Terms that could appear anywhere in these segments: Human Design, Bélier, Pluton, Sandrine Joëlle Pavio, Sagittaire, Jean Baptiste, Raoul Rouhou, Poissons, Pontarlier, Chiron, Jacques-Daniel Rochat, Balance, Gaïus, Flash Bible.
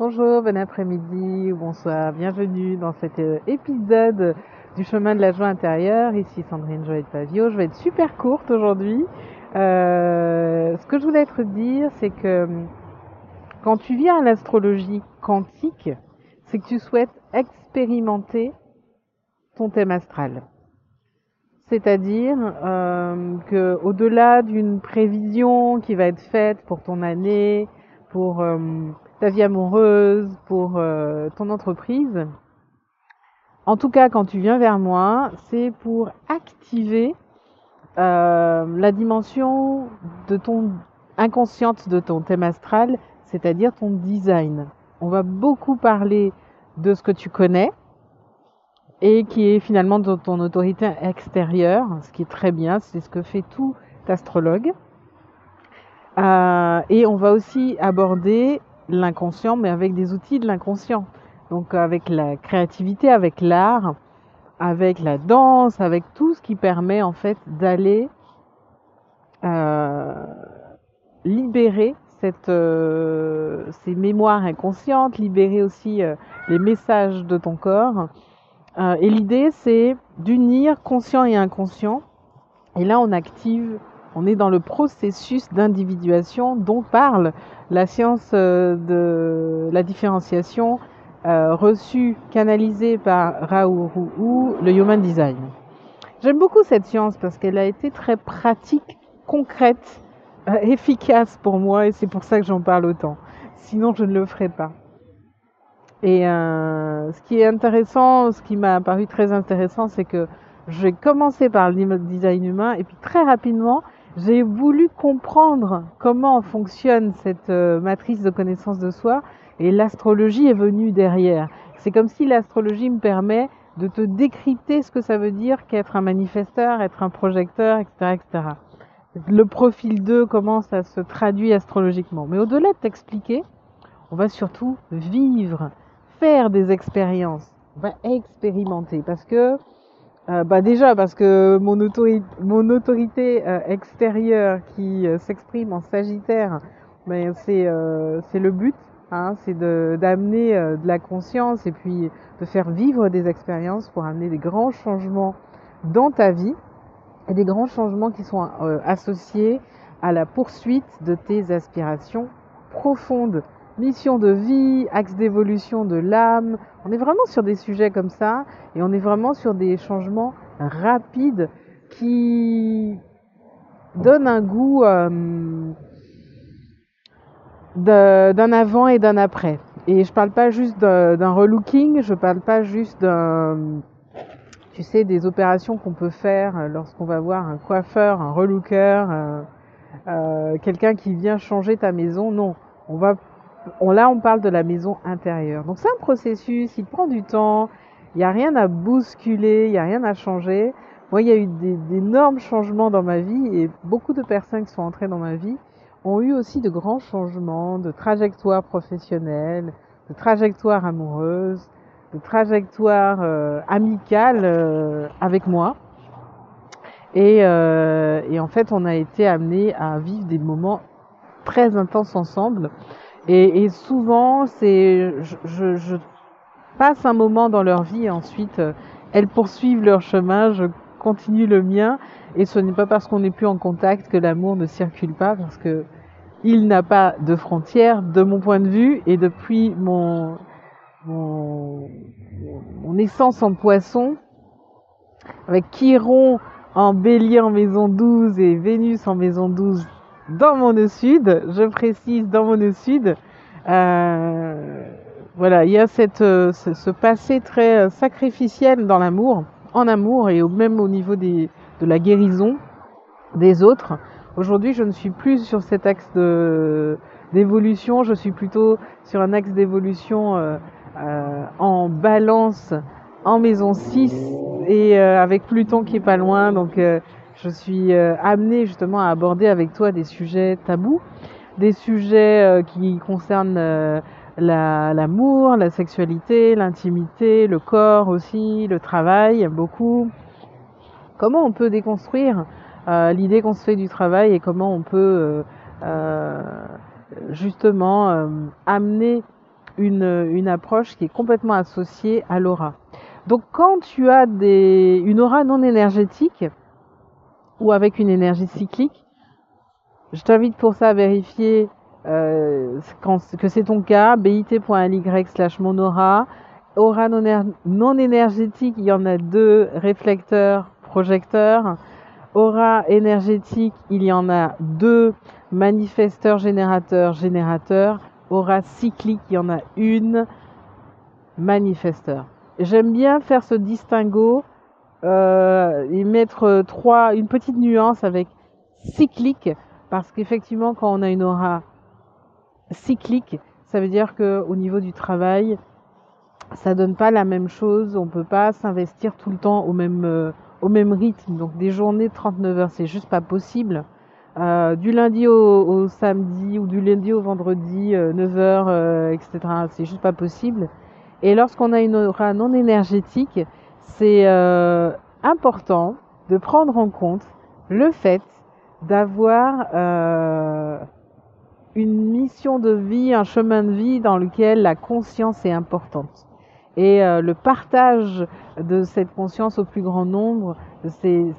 Bonjour, bon après-midi ou bonsoir, bienvenue dans cet épisode du chemin de la joie intérieure. Ici Sandrine Joëlle Pavio, je vais être super courte aujourd'hui. Ce que je voulais te dire, c'est que quand tu viens à l'astrologie quantique, c'est que tu souhaites expérimenter ton thème astral. C'est-à-dire que au-delà d'une prévision qui va être faite pour ton année, pour ta vie amoureuse, pour ton entreprise, en tout cas quand tu viens vers moi, c'est pour activer la dimension de ton inconsciente, de ton thème astral, c'est-à-dire ton design. On va beaucoup parler de ce que tu connais et qui est finalement de ton autorité extérieure, ce qui est très bien, c'est ce que fait tout astrologue. Et on va aussi aborder l'inconscient, mais avec des outils de l'inconscient. Donc avec la créativité, avec l'art, avec la danse, avec tout ce qui permet en fait d'aller libérer ces mémoires inconscientes, libérer aussi les messages de ton corps. Et l'idée, c'est d'unir conscient et inconscient. Et là, on est dans le processus d'individuation dont parle la science de la différenciation reçue, canalisée par Raoul Rouhou, le Human Design. J'aime beaucoup cette science parce qu'elle a été très pratique, concrète, efficace pour moi, et c'est pour ça que j'en parle autant. Sinon, je ne le ferai pas. Et ce qui est intéressant, ce qui m'a paru très intéressant, c'est que j'ai commencé par le design humain et puis très rapidement, j'ai voulu comprendre comment fonctionne cette matrice de connaissance de soi et l'astrologie est venue derrière. C'est comme si l'astrologie me permet de te décrypter ce que ça veut dire qu'être un manifesteur, être un projecteur, etc., etc. Le profil 2, comment ça se traduit astrologiquement. Mais au-delà de t'expliquer, on va surtout vivre. Faire des expériences, on va expérimenter parce que déjà parce que mon autorité extérieure qui s'exprime en Sagittaire, ben c'est le but, hein, c'est d'amener de la conscience et puis de faire vivre des expériences pour amener des grands changements dans ta vie et des grands changements qui sont associés à la poursuite de tes aspirations profondes. Mission de vie, axe d'évolution de l'âme, on est vraiment sur des sujets comme ça et on est vraiment sur des changements rapides qui donnent un goût d'un avant et d'un après. Et je parle pas juste d'un relooking, je parle pas juste des opérations qu'on peut faire lorsqu'on va voir un coiffeur, un relooker, quelqu'un qui vient changer ta maison, non, là, on parle de la maison intérieure. Donc, c'est un processus, il prend du temps, il n'y a rien à bousculer, il n'y a rien à changer. Moi, il y a eu d'énormes changements dans ma vie et beaucoup de personnes qui sont entrées dans ma vie ont eu aussi de grands changements de trajectoire professionnelle, de trajectoire amoureuse, de trajectoire amicale avec moi. Et en fait, on a été amenés à vivre des moments très intenses ensemble. Et souvent, je passe un moment dans leur vie et ensuite, elles poursuivent leur chemin, je continue le mien. Et ce n'est pas parce qu'on n'est plus en contact que l'amour ne circule pas, parce que il n'a pas de frontières, de mon point de vue. Et depuis mon essence en Poissons, avec Chiron en Bélier en maison 12 et Vénus en maison 12, dans mon nœud sud, je précise, dans mon nœud sud, voilà, il y a ce passé très sacrificiel dans l'amour, en amour et même au niveau de la guérison des autres. Aujourd'hui, je ne suis plus sur cet axe d'évolution, je suis plutôt sur un axe d'évolution en Balance, en maison 6 et avec Pluton qui est pas loin, donc je suis amenée justement à aborder avec toi des sujets tabous, des sujets qui concernent l'amour, la sexualité, l'intimité, le corps aussi, le travail, beaucoup. Comment on peut déconstruire l'idée qu'on se fait du travail et comment on peut justement amener une approche qui est complètement associée à l'aura. Donc quand tu as une aura non énergétique ou avec une énergie cyclique, je t'invite pour ça à vérifier que c'est ton cas, bit.ly/monaura, aura non énergétique, il y en a deux, réflecteur, projecteur. Aura énergétique, il y en a deux, manifesteur, générateur. Aura cyclique, il y en a une, manifesteur. J'aime bien faire ce distinguo et mettre une petite nuance avec cyclique, parce qu'effectivement, quand on a une aura cyclique, ça veut dire qu'au niveau du travail, ça donne pas la même chose. On peut pas s'investir tout le temps au même rythme. Donc des journées de 39 heures, c'est juste pas possible. Du lundi au samedi ou du lundi au vendredi, 9 heures, etc. C'est juste pas possible. Et lorsqu'on a une aura non énergétique, c'est important de prendre en compte le fait d'avoir une mission de vie, un chemin de vie dans lequel la conscience est importante. Et le partage de cette conscience au plus grand nombre,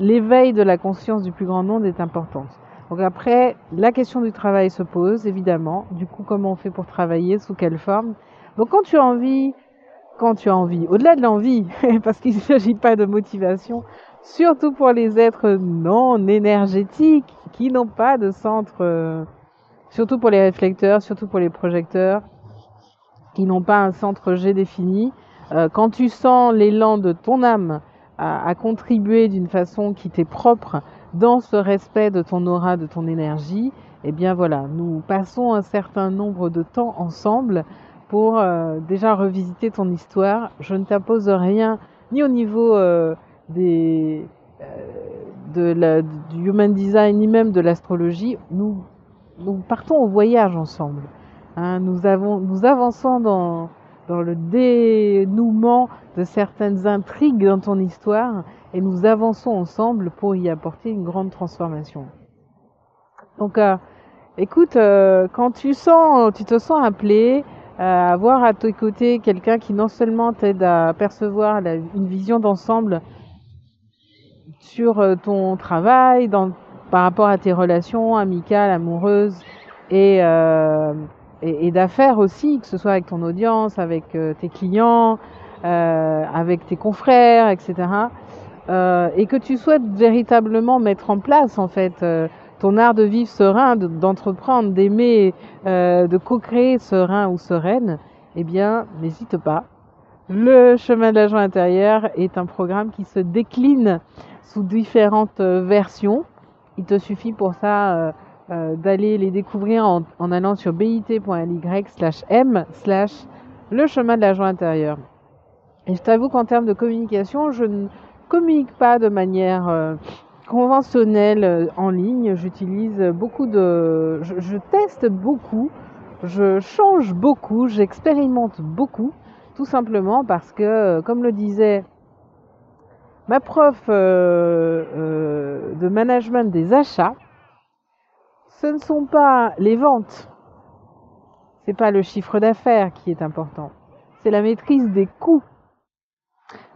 l'éveil de la conscience du plus grand nombre est important. Donc après, la question du travail se pose, évidemment. Du coup, comment on fait pour travailler, sous quelle forme? Donc quand tu as envie, au-delà de l'envie, parce qu'il ne s'agit pas de motivation, surtout pour les êtres non énergétiques, qui n'ont pas de centre, surtout pour les réflecteurs, surtout pour les projecteurs, qui n'ont pas un centre G défini, quand tu sens l'élan de ton âme à contribuer d'une façon qui t'est propre dans ce respect de ton aura, de ton énergie, eh bien voilà, nous passons un certain nombre de temps ensemble pour déjà revisiter ton histoire. Je ne t'impose rien, ni au niveau du Human Design, ni même de l'astrologie. Nous partons au voyage ensemble. Hein, nous avançons dans le dénouement de certaines intrigues dans ton histoire et nous avançons ensemble pour y apporter une grande transformation. Donc, écoute, quand tu te sens appelé à avoir à tes côtés quelqu'un qui non seulement t'aide à percevoir une vision d'ensemble sur ton travail, par rapport à tes relations amicales, amoureuses et d'affaires aussi, que ce soit avec ton audience, avec tes clients, avec tes confrères, etc. Et que tu souhaites véritablement mettre en place en fait ton art de vivre serein, d'entreprendre, d'aimer, de co-créer serein ou sereine, eh bien, n'hésite pas. Le chemin de l'agent intérieur est un programme qui se décline sous différentes versions. Il te suffit pour ça d'aller les découvrir en allant sur bit.ly/m/le chemin de l'agent intérieur. Et je t'avoue qu'en termes de communication, je ne communique pas de manière conventionnelle en ligne. Je teste beaucoup, je change beaucoup, j'expérimente beaucoup, tout simplement parce que, comme le disait ma prof de management des achats, ce ne sont pas les ventes, c'est pas le chiffre d'affaires qui est important, c'est la maîtrise des coûts.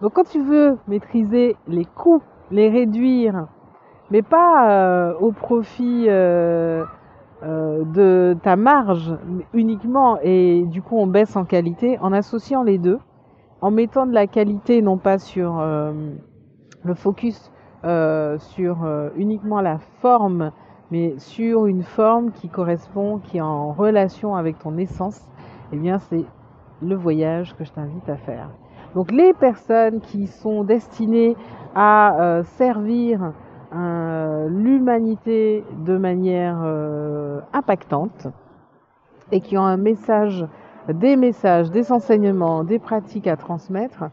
Donc quand tu veux maîtriser les coûts, les réduire, mais pas au profit de ta marge uniquement, et du coup on baisse en qualité, en associant les deux, en mettant de la qualité non pas sur le focus, sur uniquement la forme, mais sur une forme qui correspond, qui est en relation avec ton essence, eh bien c'est le voyage que je t'invite à faire. Donc les personnes qui sont destinées à servir l'humanité de manière impactante et qui ont un message, des enseignements, des pratiques à transmettre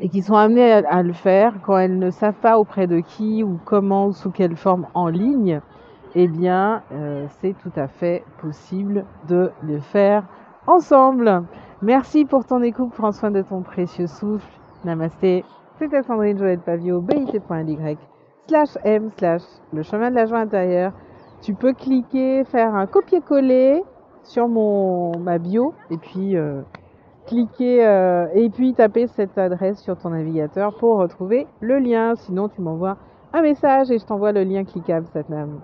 et qui sont amenées à le faire quand elles ne savent pas auprès de qui ou comment ou sous quelle forme en ligne, eh bien c'est tout à fait possible de le faire ensemble. Merci pour ton écoute, prends soin de ton précieux souffle. Namasté, c'était Sandrine Joëlle Pavio, bit.ly/m/le chemin de l'agent intérieur. Tu peux cliquer, faire un copier-coller sur ma bio et puis cliquer et puis taper cette adresse sur ton navigateur pour retrouver le lien. Sinon, tu m'envoies un message et je t'envoie le lien cliquable, Satnam.